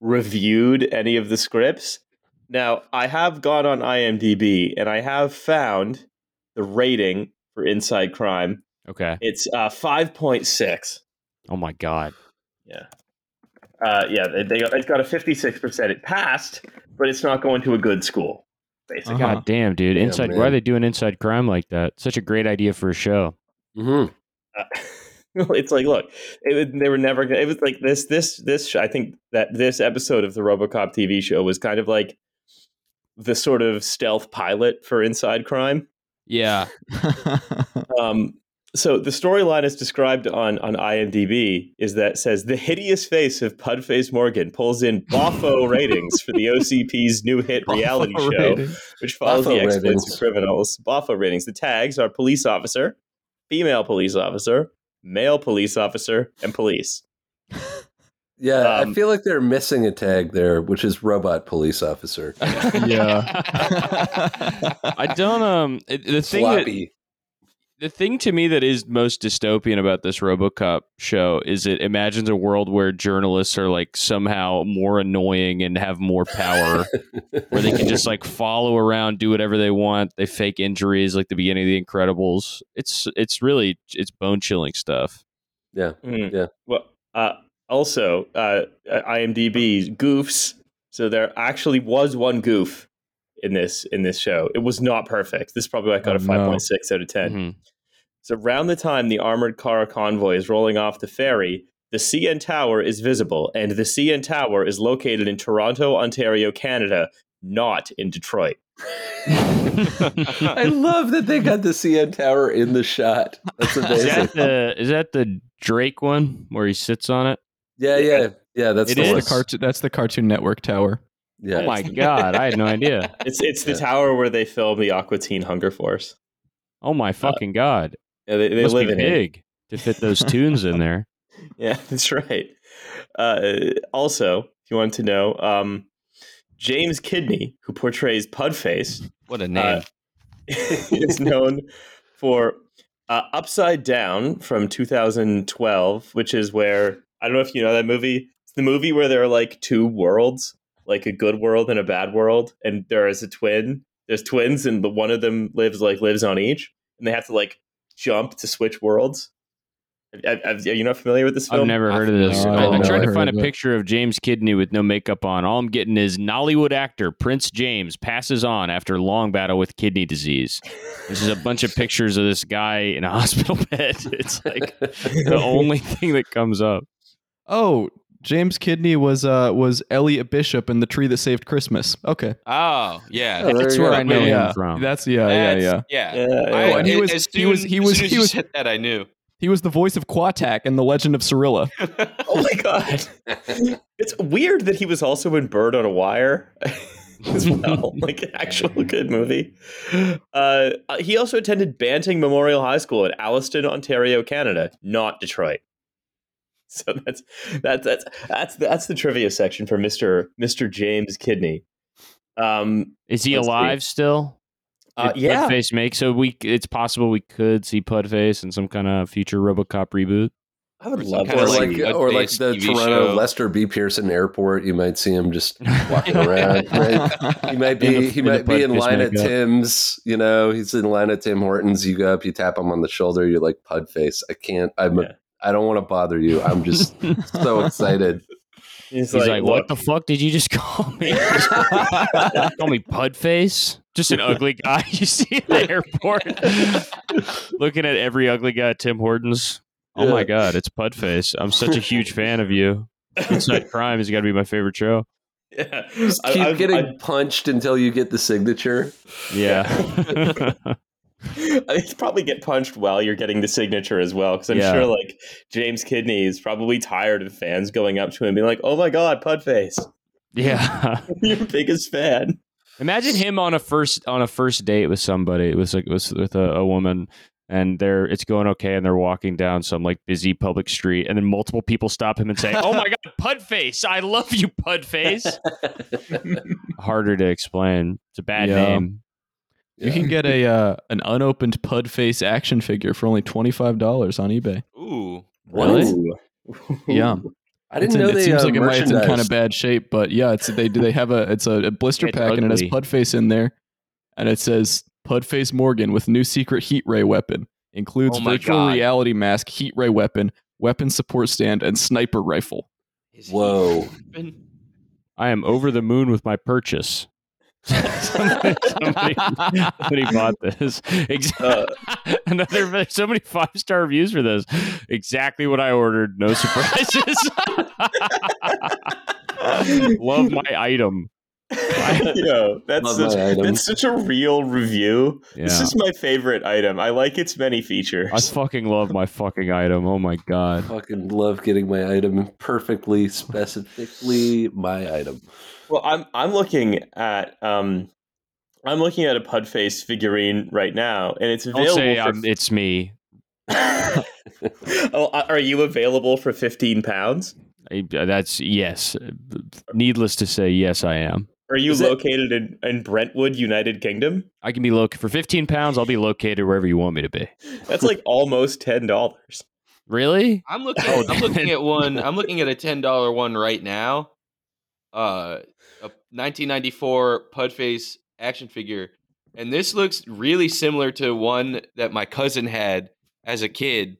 reviewed any of the scripts. Now, I have gone on IMDb, and I have found the rating for Inside Crime. Okay. It's uh, five point six. Oh, my God. Yeah. Uh, yeah, they, they, it's got a fifty-six percent. It passed, but it's not going to a good school, basically. Uh-huh. God damn, dude. Yeah, Inside. Man. Why are they doing Inside Crime like that? Such a great idea for a show. Mm-hmm. Uh, it's like, look, it, they were never going to... It was like this, this, this... I think that this episode of the RoboCop T V show was kind of like the sort of stealth pilot for Inside Crime. Yeah. um, so the storyline as described on, on IMDb is that says the hideous face of Pudface Morgan pulls in boffo ratings for the O C P's new hit reality show, ratings. which follows boffo the exploits of criminals. Boffo ratings. The tags are police officer, female police officer, male police officer, and police. Yeah, um, I feel like they're missing a tag there, which is robot police officer. Yeah, I don't. Um, the thing Sloppy. that the thing to me that is most dystopian about this RoboCop show is it imagines a world where journalists are like somehow more annoying and have more power, where they can just like follow around, do whatever they want. They fake injuries like the beginning of The Incredibles. It's it's really it's bone chilling stuff. Yeah, mm. yeah. Well. Uh, Also, uh, IMDb's goofs. So there actually was one goof in this in this show. It was not perfect. This probably got oh, a five point six no. out of ten. Mm-hmm. So around the time the armored car convoy is rolling off the ferry, the C N Tower is visible, and the C N Tower is located in Toronto, Ontario, Canada, not in Detroit. I love that they got the C N Tower in the shot. That's amazing. Is that the, is that the Drake one where he sits on it? Yeah, yeah, yeah. That's the, the cartoon. That's the Cartoon Network tower. Yeah. Oh my God, I had no idea. It's it's the yeah. tower where they film the Aqua Teen Hunger Force. Oh my fucking uh, God! Yeah, they, they must live be in big it. to fit those tunes in there. Yeah, that's right. Uh, also, if you wanted to know, um, James Kidney, who portrays Pudface, what a name, uh, is known for uh, Upside Down from two thousand twelve, which is where. I don't know if you know that movie. It's the movie where there are like two worlds, like a good world and a bad world, and there is a twin. There's twins, and the one of them lives like lives on each, and they have to like jump to switch worlds. I, I, are you not familiar with this film? I've never heard of this. I, I tried to find a picture of James Kidney with no makeup on. All I'm getting is Nollywood actor Prince James passes on after long battle with kidney disease. This is a bunch of pictures of this guy in a hospital bed. It's like the only thing that comes up. Oh, James Kidney was uh, was Elliot Bishop in The Tree That Saved Christmas. Okay. Oh, yeah. Oh, that's where I know yeah. him from. That's yeah, that's, yeah, yeah. Yeah. yeah, yeah. I, oh, and he was soon, he was he was he was said that I knew. He was the voice of Quatak in The Legend of Cirilla. Oh my god. It's weird that he was also in Bird on a Wire as well. Like, actual good movie. Uh, he also attended Banting Memorial High School in Alliston, Ontario, Canada, not Detroit. So that's that's that's that's the, that's the trivia section for Mister Mister James Kidney. Um, is he alive see. still? Uh, yeah. Pudface makes so we it's possible we could see Pudface in some kind of future RoboCop reboot. I would love that. Or like, or like the T V Toronto show. Lester B. Pearson Airport. You might see him just walking around. Right? He might be in the, he might be in line at Tim's. You know, he's in line at Tim Hortons. You go up, you tap him on the shoulder. You're like, Pudface. I can't. I'm yeah. a, I don't want to bother you. I'm just so excited. He's, He's like, like, what the fuck did you just call me? Call me Pudface? Just an ugly guy you see in the airport. Looking at every ugly guy at Tim Hortons. Oh, yeah. My God, it's Pudface. I'm such a huge fan of you. Inside Crime has got to be my favorite show. Yeah. Just keep I, I, getting I, punched until you get the signature. Yeah. You probably get punched while you're getting the signature as well, because I'm yeah. sure like James Kidney is probably tired of fans going up to him and being like, oh my god, Pudface. Yeah. Your biggest fan. Imagine him on a first on a first date with somebody. It was like it was with a, a woman, and they're it's going okay, and they're walking down some like busy public street, and then multiple people stop him and say, oh my god, Pudface, I love you, Pudface. Harder to explain. It's a bad yeah. name. You yeah. can get a uh, an unopened Pudface action figure for only twenty-five dollars on eBay. Ooh. Really? Ooh. Yeah. I didn't it's know in, they It seems uh, like it might have been kind of bad shape, but yeah, it's they do they have a it's a, a blister it's pack ugly. And it has Pudface in there. And it says Pudface Morgan with new secret heat ray weapon. Includes oh virtual God. reality mask, heat ray weapon, weapon support stand, and sniper rifle. Is Whoa. I am over the moon with my purchase. somebody, somebody, somebody bought this. Exactly. Uh, Another so many five star reviews for this. Exactly what I ordered. No surprises. Love my item. Yo, that's such, item. That's such a real review. Yeah. This is my favorite item. I like its many features. I fucking love my fucking item. Oh my god. I fucking love getting my item perfectly, specifically my item. Well, I'm I'm looking at um, I'm looking at a Pudface figurine right now, and it's available. Don't say for... um, it's me. Oh, are you available for fifteen pounds? That's yes. Needless to say, yes, I am. Are you Is located it... in, in Brentwood, United Kingdom? I can be located for fifteen pounds. I'll be located wherever you want me to be. That's like almost ten dollars. Really? I'm looking. At, I'm looking at one. I'm looking at a ten dollar one right now. Uh. A nineteen ninety-four Pudface action figure, and this looks really similar to one that my cousin had as a kid.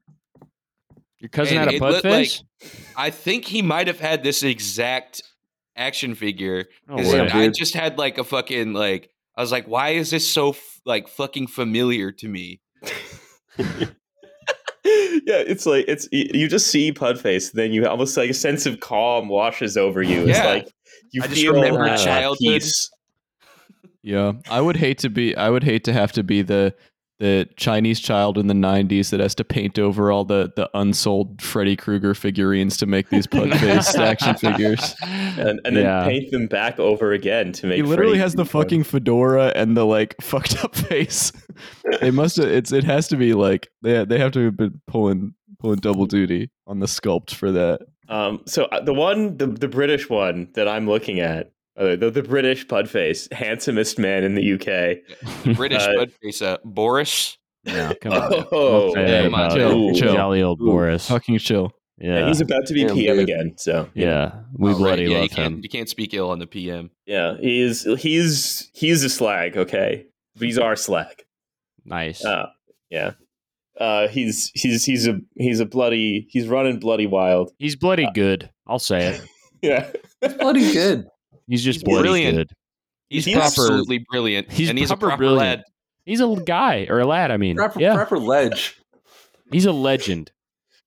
Your cousin and had a Pudface? Like, I think he might have had this exact action figure. Oh, wow. I just had like a fucking like. I was like, why is this so f- like fucking familiar to me? Yeah, it's like it's you just see Pudface, then you almost like a sense of calm washes over you. It's yeah. like. You I just remember uh, childhood. Yeah, I would hate to be. I would hate to have to be the the Chinese child in the nineties that has to paint over all the, the unsold Freddy Krueger figurines to make these Pudface action figures, and, and then yeah. paint them back over again to make. He literally Freddy has the fun. fucking fedora and the like fucked up face. They must. It's. It has to be like they. They have to have been pulling pulling double duty on the sculpt for that. Um, so the one, the, the British one that I'm looking at, uh, the, the British Pudface, handsomest man in the U K. The British uh, Pudface, uh, Boris. No, come on. Oh, yeah, come on. Chill, chill. Jolly old Ooh. Boris. Fucking chill. Yeah. yeah, he's about to be Damn, P M dude. again. So yeah, we oh, bloody right. yeah, love you him. You can't speak ill on the P M. Yeah, he's he's he's a slag. Okay, he's our slag. Nice. Uh, yeah. Uh, he's he's he's a he's a bloody he's running bloody wild. He's bloody uh, good. I'll say it. Yeah, he's bloody good. He's just he's bloody brilliant. Good. He's, he's proper, absolutely brilliant. He's and he's proper a proper brilliant. Lad. He's a guy or a lad. I mean, proper, yeah. proper ledge. He's a legend.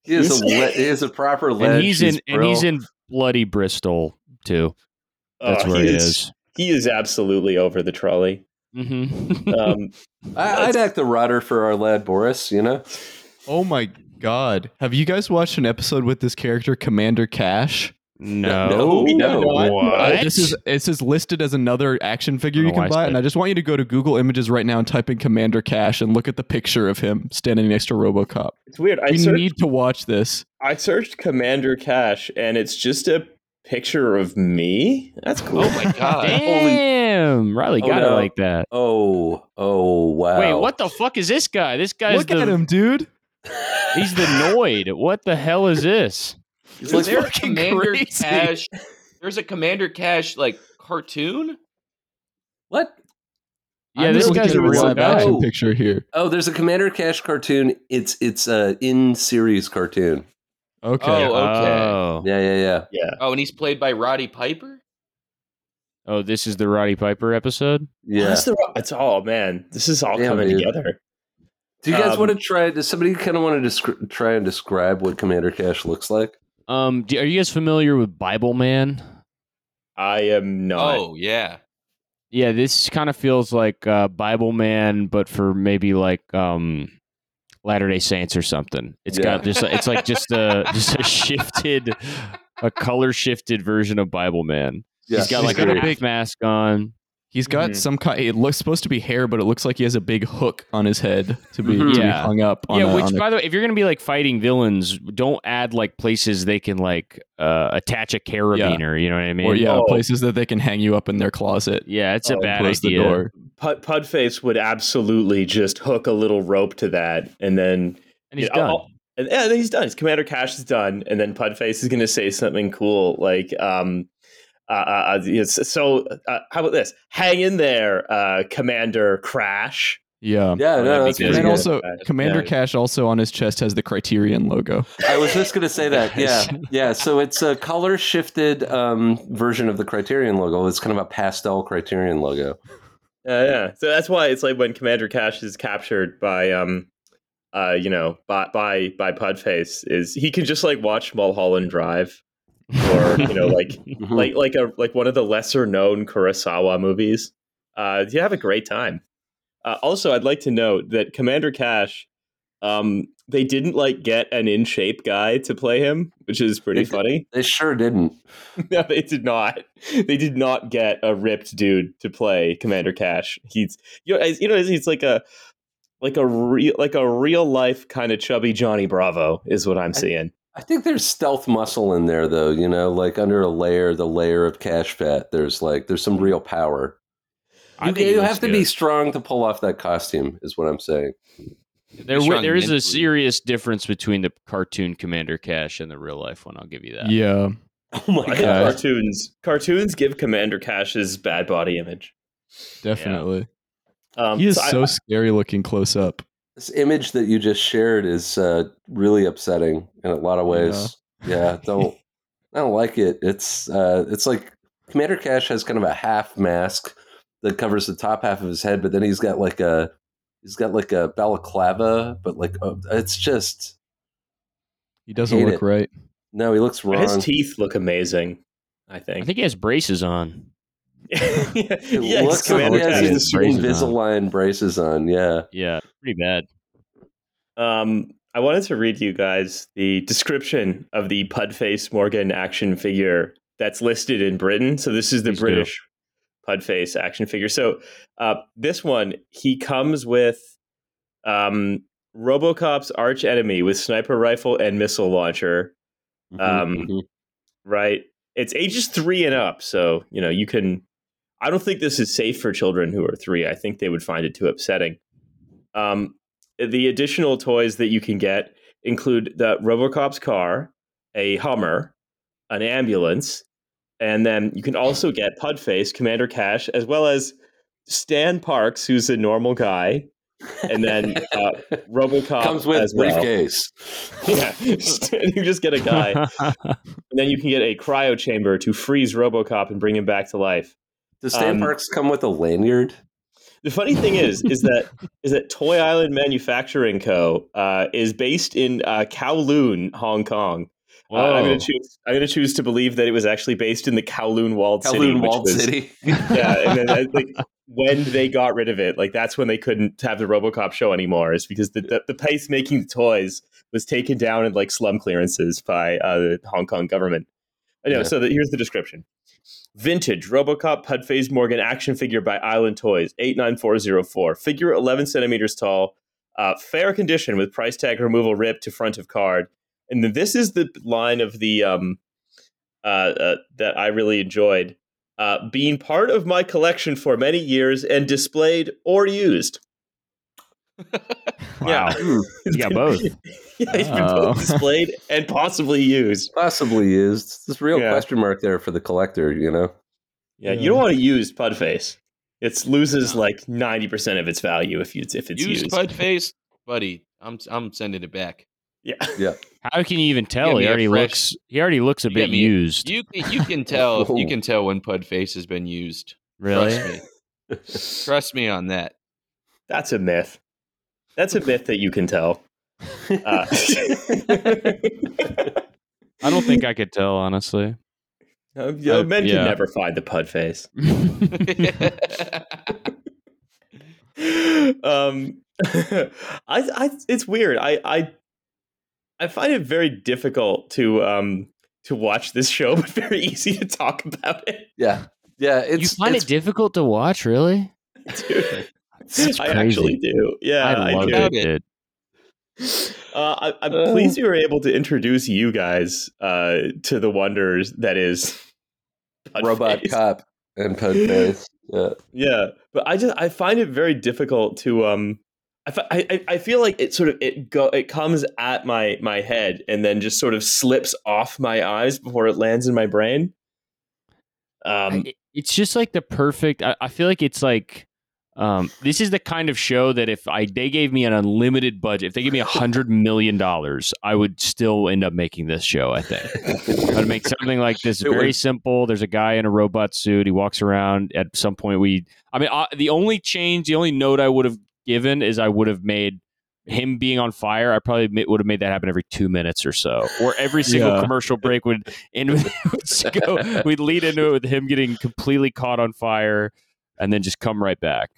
He is a le- he is a proper legend. And he's in he's and he's in bloody Bristol too. That's uh, where he it is, is. He is absolutely over the trolley. Mm-hmm. um, I, I'd act the rotter for our lad Boris. You know. Oh my God! Have you guys watched an episode with this character, Commander Cash? No, no, no. What? What? This is it's just listed as another action figure you can buy, it. And I just want you to go to Google Images right now and type in Commander Cash and look at the picture of him standing next to RoboCop. It's weird. I we searched, need to watch this. I searched Commander Cash, and it's just a picture of me. That's cool. Oh my God! Damn, Riley got oh, no. it like that. Oh, oh wow! Wait, what the fuck is this guy? This guy's look the, at him, dude. He's the Noid. What the hell is this? He's like there Commander crazy. Cash. There's a Commander Cash like cartoon. What? Yeah, I'm this guy's a real guy. Action picture here. Oh, there's a Commander Cash cartoon. It's it's a in series cartoon. Okay. Oh, okay. Oh. Yeah, yeah, yeah, yeah. Oh, and he's played by Roddy Piper. Oh, this is the Roddy Piper episode. Yeah, oh, that's the, it's all man. This is all Damn, coming dude. together. Do you guys um, want to try? Does somebody kind of want to descri- try and describe what Commander Cash looks like? Um, do, are you guys familiar with Bible Man? I am not. Oh yeah, yeah. This kind of feels like uh, Bible Man, but for maybe like um, Latter-day Saints or something. It's yeah. got just it's like just a just a shifted, a color shifted version of Bible Man. Yeah. He's got He's like got a big mask on. He's got mm-hmm. some kind. It looks supposed to be hair, but it looks like he has a big hook on his head to be, mm-hmm. to yeah. be hung up. On yeah, a, which on by a... the way, if you're gonna be like fighting villains, don't add like places they can like uh, attach a carabiner. Yeah. You know what I mean? Or yeah, oh. places that they can hang you up in their closet. Yeah, it's oh, a bad close idea. The door. Pud- Pudface would absolutely just hook a little rope to that, and then and he's you know, done. I'll, and yeah, then he's done. His Commander Cash is done, and then Pudface is gonna say something cool like. um Uh, uh, uh, so uh, how about this? Hang in there, uh, Commander Crash. Yeah, yeah, no, that's pretty good. And also, Commander yeah. Cash also on his chest has the Criterion logo. I was just gonna say that. Yeah, yeah. So it's a color shifted um, version of the Criterion logo. It's kind of a pastel Criterion logo. Yeah, uh, yeah. So that's why it's like when Commander Cash is captured by, um, uh, you know, by by by Pudface, is he can just like watch Mulholland Drive. Or you know, like mm-hmm. like like a like one of the lesser known Kurosawa movies. Uh, you have a great time. Uh, also, I'd like to note that Commander Cash, um, they didn't like get an in shape guy to play him, which is pretty they, funny. They sure didn't. No, they did not. They did not get a ripped dude to play Commander Cash. He's you know you know he's like a like a real like a real life kind of chubby Johnny Bravo is what I'm seeing. I, I think there's stealth muscle in there, though, you know, like under a layer, the layer of cash fat. There's like there's some real power. You, you have to good. be strong to pull off that costume is what I'm saying. There, w- there is a serious difference between the cartoon Commander Cash and the real life one. I'll give you that. Yeah. Oh, my I God. Cartoons. Cartoons give Commander Cash his bad body image. Definitely. Yeah. Um, he is so, so I, scary looking close up. This image that you just shared is uh, really upsetting in a lot of ways. Yeah, yeah don't I don't like it. It's uh, it's like Commander Cash has kind of a half mask that covers the top half of his head, but then he's got like a he's got like a balaclava, but like oh, it's just he doesn't look it. right. No, he looks wrong. His teeth look amazing. I think. I think he has braces on. yeah, it yeah, looks like he has these Invisalign braces on. Yeah, yeah, pretty bad. Um, I wanted to read you guys the description of the Pudface Morgan action figure that's listed in Britain. So this is the Please British do. Pudface action figure. So uh, this one he comes with um, RoboCop's arch enemy with sniper rifle and missile launcher. Um, mm-hmm. Right, it's ages three and up, so you know you can. I don't think this is safe for children who are three. I think they would find it too upsetting. Um, the additional toys that you can get include the RoboCop's car, a Hummer, an ambulance, and then you can also get Pudface, Commander Cash, as well as Stan Parks, who's a normal guy, And then uh, RoboCop comes with as briefcase. Well. Yeah, you just get a guy, and then you can get a cryo chamber to freeze RoboCop and bring him back to life. Does Stan um, Parks come with a lanyard? The funny thing is, is that is that Toy Island Manufacturing Co. Uh, is based in uh, Kowloon, Hong Kong. Uh, I'm going to choose. I'm going to choose to believe that it was actually based in the Kowloon walled Kowloon city. Kowloon walled was, city. Yeah, and then like when they got rid of it, like that's when they couldn't have the RoboCop show anymore. It's because the the, the place making the toys was taken down in like slum clearances by uh, the Hong Kong government. I know. Yeah. So the, here's the description. Vintage RoboCop Pudface Morgan action figure by Island Toys, eight nine four zero four. Figure eleven centimeters tall, uh, fair condition with price tag removal ripped to front of card. And then this is the line of the um, uh, uh, that I really enjoyed. Uh, being part of my collection for many years and displayed or used. Wow. Yeah, you got both. Yeah, it's been both displayed and possibly used. Possibly used. This real yeah. question mark there for the collector, you know. Yeah, yeah. You don't want to use Pudface. It loses like ninety percent of its value if you if it's used. Used Pudface, buddy. I'm I'm sending it back. Yeah, yeah. How can you even tell? He already fresh, looks. He already looks a bit me, used. You you can tell. You can tell when Pudface has been used. Really? Trust me, Trust me on that. That's a myth. That's a myth that you can tell. Uh, I don't think I could tell, honestly. Uh, yeah, uh, men yeah. can never find the Pudface. um, I, I, it's weird. I, I, I find it very difficult to um to watch this show, but very easy to talk about it. Yeah, yeah. It's, you find it's, it difficult to watch, really? Dude. I actually do. Yeah, I love I do. it. Uh, I, I'm uh, pleased you were able to introduce you guys uh, to the wonders that is RoboCop and Pudface. Yeah, yeah. But I just I find it very difficult to um. I, I, I feel like it sort of it go it comes at my my head and then just sort of slips off my eyes before it lands in my brain. Um, I, it's just like the perfect. I, I feel like it's like. Um, this is the kind of show that if I they gave me an unlimited budget, if they gave me a hundred million dollars, I would still end up making this show. I think I'd make something like this very simple. There's a guy in a robot suit. He walks around. At some point, we. I mean, I, the only change, the only note I would have given is I would have made him being on fire. I probably would have made that happen every two minutes or so, or every single yeah. commercial break would end. With, would go, we'd lead into it with him getting completely caught on fire. And then just come right back.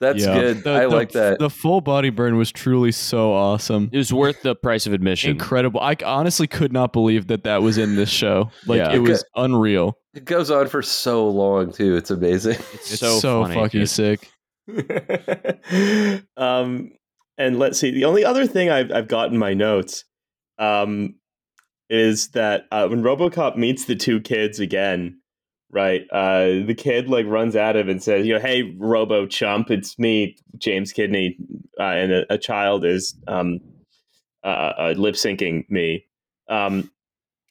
That's yeah. good. The, I the, like that. The full body burn was truly so awesome. It was worth the price of admission. Incredible. I honestly could not believe that that was in this show. Like yeah. it was it, unreal. It goes on for so long too. It's amazing. It's, it's so, so funny, fucking dude. sick. um, and let's see. The only other thing I've I've got in my notes, um, is that uh, when RoboCop meets the two kids again. Right. Uh, the kid like runs at him and says, you know, hey, Robo chump, it's me, James Kidney. Uh, and a, a child is um, uh, uh, lip syncing me. Um,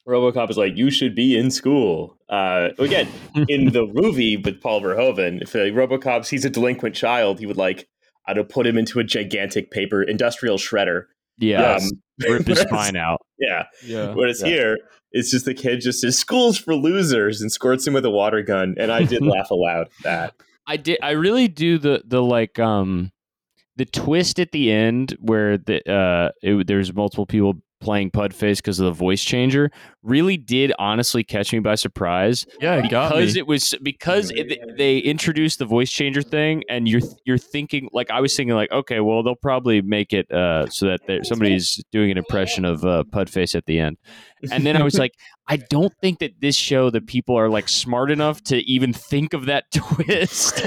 RoboCop is like, you should be in school. Uh, again, in the movie with Paul Verhoeven, if uh, RoboCop sees a delinquent child, he would like, I'd put him into a gigantic paper industrial shredder. Yeah. Um, rip his spine out. Yeah. yeah. Whereas yeah. here, it's just the kid just says, school's for losers, and squirts him with a water gun. And I did laugh aloud at that. I did. I really do the, the like, um, the twist at the end where the, uh, it, there's multiple people playing Pudface because of the voice changer really did honestly catch me by surprise. Yeah, it got me. Because it was, because it, they introduced the voice changer thing, and you're, you're thinking, like, I was thinking, like, okay, well, they'll probably make it uh, so that somebody's doing an impression of uh, Pudface at the end. And then I was like, I don't think that this show, the people are like smart enough to even think of that twist.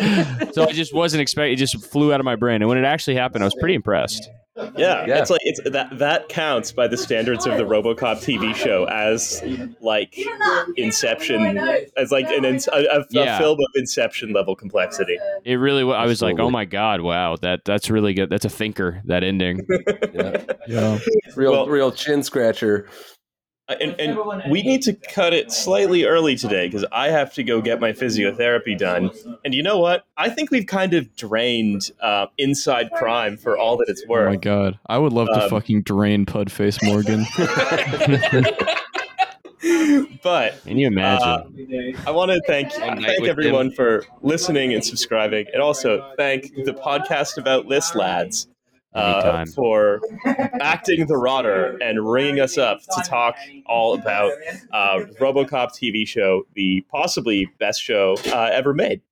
So I just wasn't expecting, it just flew out of my brain. And when it actually happened, I was pretty impressed. Yeah, yeah, it's like it's that that counts by the standards of the RoboCop T V show as like Inception, as like an a, a, a yeah. film of Inception level complexity. It really was. I was Absolutely. like, oh my god, wow, that that's really good. That's a thinker. That ending, yeah, yeah. real well, real chin scratcher. And, and we need to cut it slightly early today because I have to go get my physiotherapy done. And you know what? I think we've kind of drained uh, Inside Crime for all that it's worth. Oh my God. I would love um, to fucking drain Pudface Morgan. But can you imagine? Uh, I want to thank, thank everyone him. for listening and subscribing. And also thank the podcast about List Lads. Uh, for acting the rotter and ringing us up to talk all about uh, RoboCop T V show, the possibly best show uh, ever made.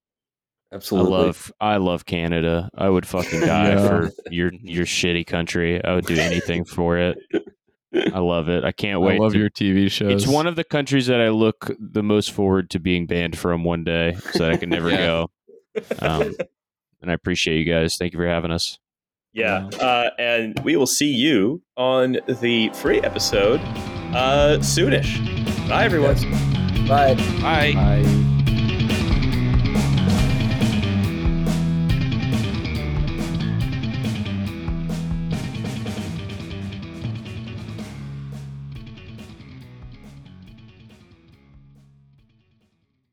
Absolutely. I love, I love Canada. I would fucking die yeah. for your your shitty country. I would do anything for it. I love it. I can't wait. I love to, your T V shows. It's one of the countries that I look the most forward to being banned from one day so that I can never yeah. go. Um, and I appreciate you guys. Thank you for having us. Yeah, uh, and we will see you on the free episode uh, soonish. Bye, everyone. Bye. Bye. Bye.